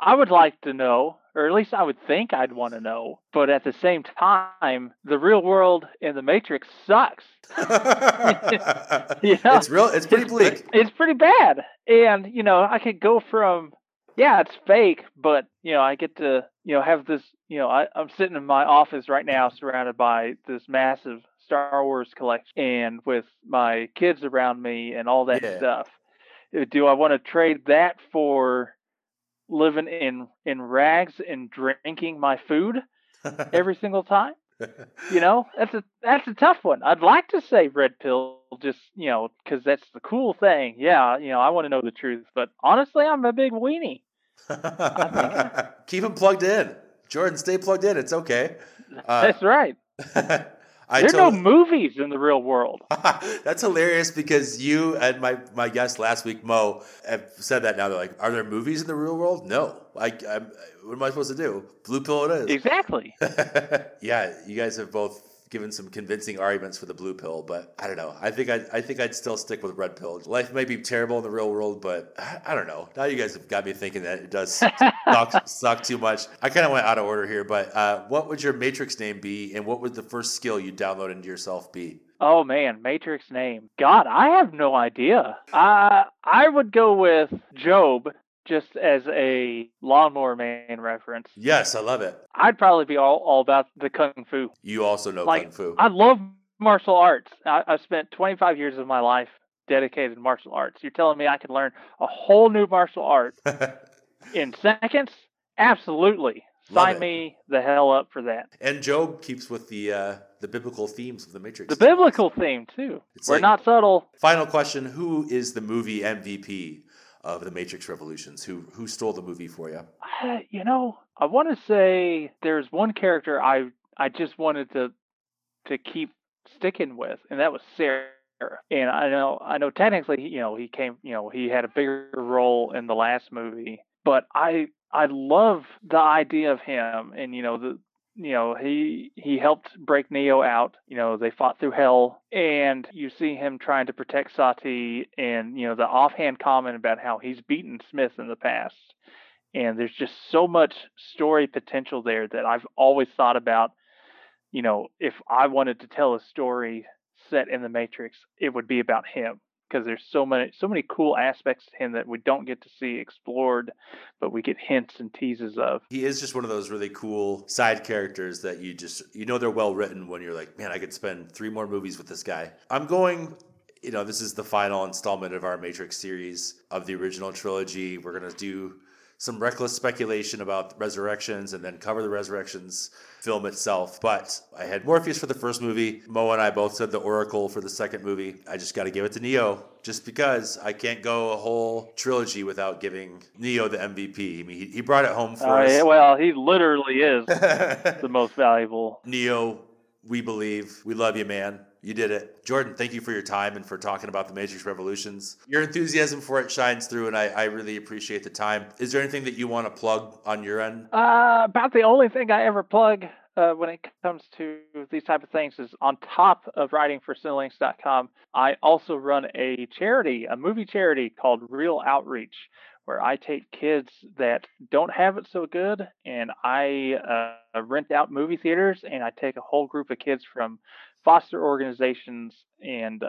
I would like to know. Or at least I would think I'd want to know. But at the same time, the real world in the Matrix sucks. You know? It's real. It's pretty bleak. It's pretty bad. And, you know, I could go from, yeah, it's fake, but, you know, I get to, you know, have this, you know, I'm sitting in my office right now surrounded by this massive Star Wars collection and with my kids around me and all that stuff. Do I want to trade that for living in rags and drinking my food every single time? You know, that's a tough one. I'd like to say red pill, just, you know, because that's the cool thing. Yeah, you know, I want to know the truth, but honestly, I'm a big weenie. Keep them plugged in, Jordan. Stay plugged in. It's okay. That's right. There's no movies in the real world. That's hilarious because you and my guest last week, Mo, have said that now. They're like, are there movies in the real world? No. What am I supposed to do? Blue pill it is. Exactly. Yeah, you guys have both given some convincing arguments for the blue pill, but I don't know. I think I'd still stick with red pill. Life may be terrible in the real world, but I don't know. Now you guys have got me thinking that it does suck too much. I kind of went out of order here, but what would your Matrix name be, and what would the first skill you download into yourself be? Oh man, Matrix name. God, I have no idea. I would go with Job. Just as a Lawnmower Man reference. Yes, I love it. I'd probably be all about the Kung Fu. You also know Kung Fu. I love martial arts. I've spent 25 years of my life dedicated to martial arts. You're telling me I could learn a whole new martial art in seconds? Absolutely. Sign me the hell up for that. And Job keeps with the biblical themes of The Matrix. The biblical theme, too. We're not subtle. Final question. Who is the movie MVP? Of The Matrix Revolutions, who stole the movie for you? You know, I want to say there's one character I just wanted to keep sticking with, and that was Sarah. And I know technically, you know, he had a bigger role in the last movie, but I love the idea of him, and you know he helped break Neo out. You know, they fought through hell, and you see him trying to protect Sati, and you know the offhand comment about how he's beaten Smith in the past. And there's just so much story potential there that I've always thought about. You know, if I wanted to tell a story set in the Matrix, it would be about him because there's so many cool aspects to him that we don't get to see explored, but we get hints and teases of. He is just one of those really cool side characters that you know they're well written when you're like, man, I could spend 3 more movies with this guy. I'm going, you know, this is the final installment of our Matrix series of the original trilogy. We're going to do some reckless speculation about Resurrections and then cover the Resurrections film itself. But I had Morpheus for the first movie. Mo and I both said the Oracle for the second movie. I just got to give it to Neo just because I can't go a whole trilogy without giving Neo the MVP. I mean, he brought it home for us. Yeah, well, he literally is the most valuable. Neo, we believe. We love you, man. You did it. Jordan, thank you for your time and for talking about The Matrix Revolutions. Your enthusiasm for it shines through, and I really appreciate the time. Is there anything that you want to plug on your end? About the only thing I ever plug when it comes to these type of things is on top of writing for CineLinks.com, I also run a charity, a movie charity called Real Outreach, where I take kids that don't have it so good, and I rent out movie theaters, and I take a whole group of kids from foster organizations and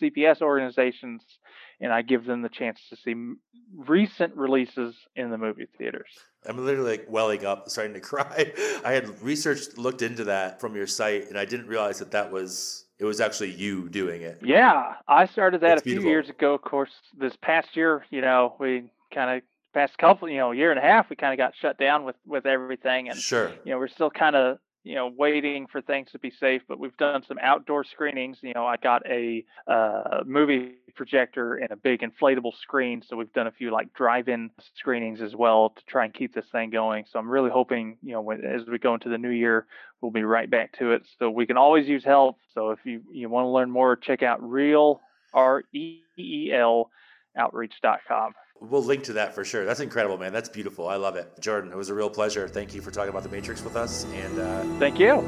CPS organizations, and I give them the chance to see recent releases in the movie theaters. I'm literally like welling up, starting to cry. I had looked into that from your site, and I didn't realize that was... It was actually you doing it. Yeah, I started that a few years ago. Of course, this past year, you know, we kind of... Past couple, you know, year and a half, we kind of got shut down with everything. And, you know, we're still kind of... you know, waiting for things to be safe, but we've done some outdoor screenings. You know, I got a movie projector and a big inflatable screen. So we've done a few like drive-in screenings as well to try and keep this thing going. So I'm really hoping, you know, as we go into the new year, we'll be right back to it. So we can always use help. So if you want to learn more, check out Real, REEL, outreach.com. We'll link to that for sure. That's incredible, man. That's beautiful. I love it. Jordan, it was a real pleasure. Thank you for talking about The Matrix with us. And thank you.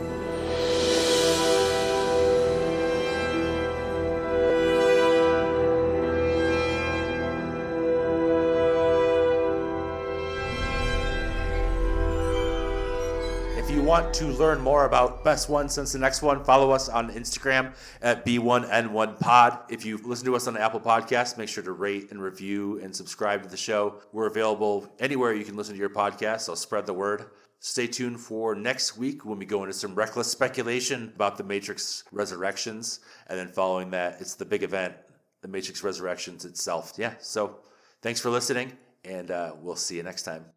If you want to learn more about Best One Since the Next One, follow us on Instagram at B1N1Pod. If you listen to us on Apple Podcasts, make sure to rate and review and subscribe to the show. We're available anywhere you can listen to your podcast, so spread the word. Stay tuned for next week when we go into some reckless speculation about The Matrix Resurrections. And then following that, it's the big event, The Matrix Resurrections itself. Yeah, so thanks for listening, and we'll see you next time.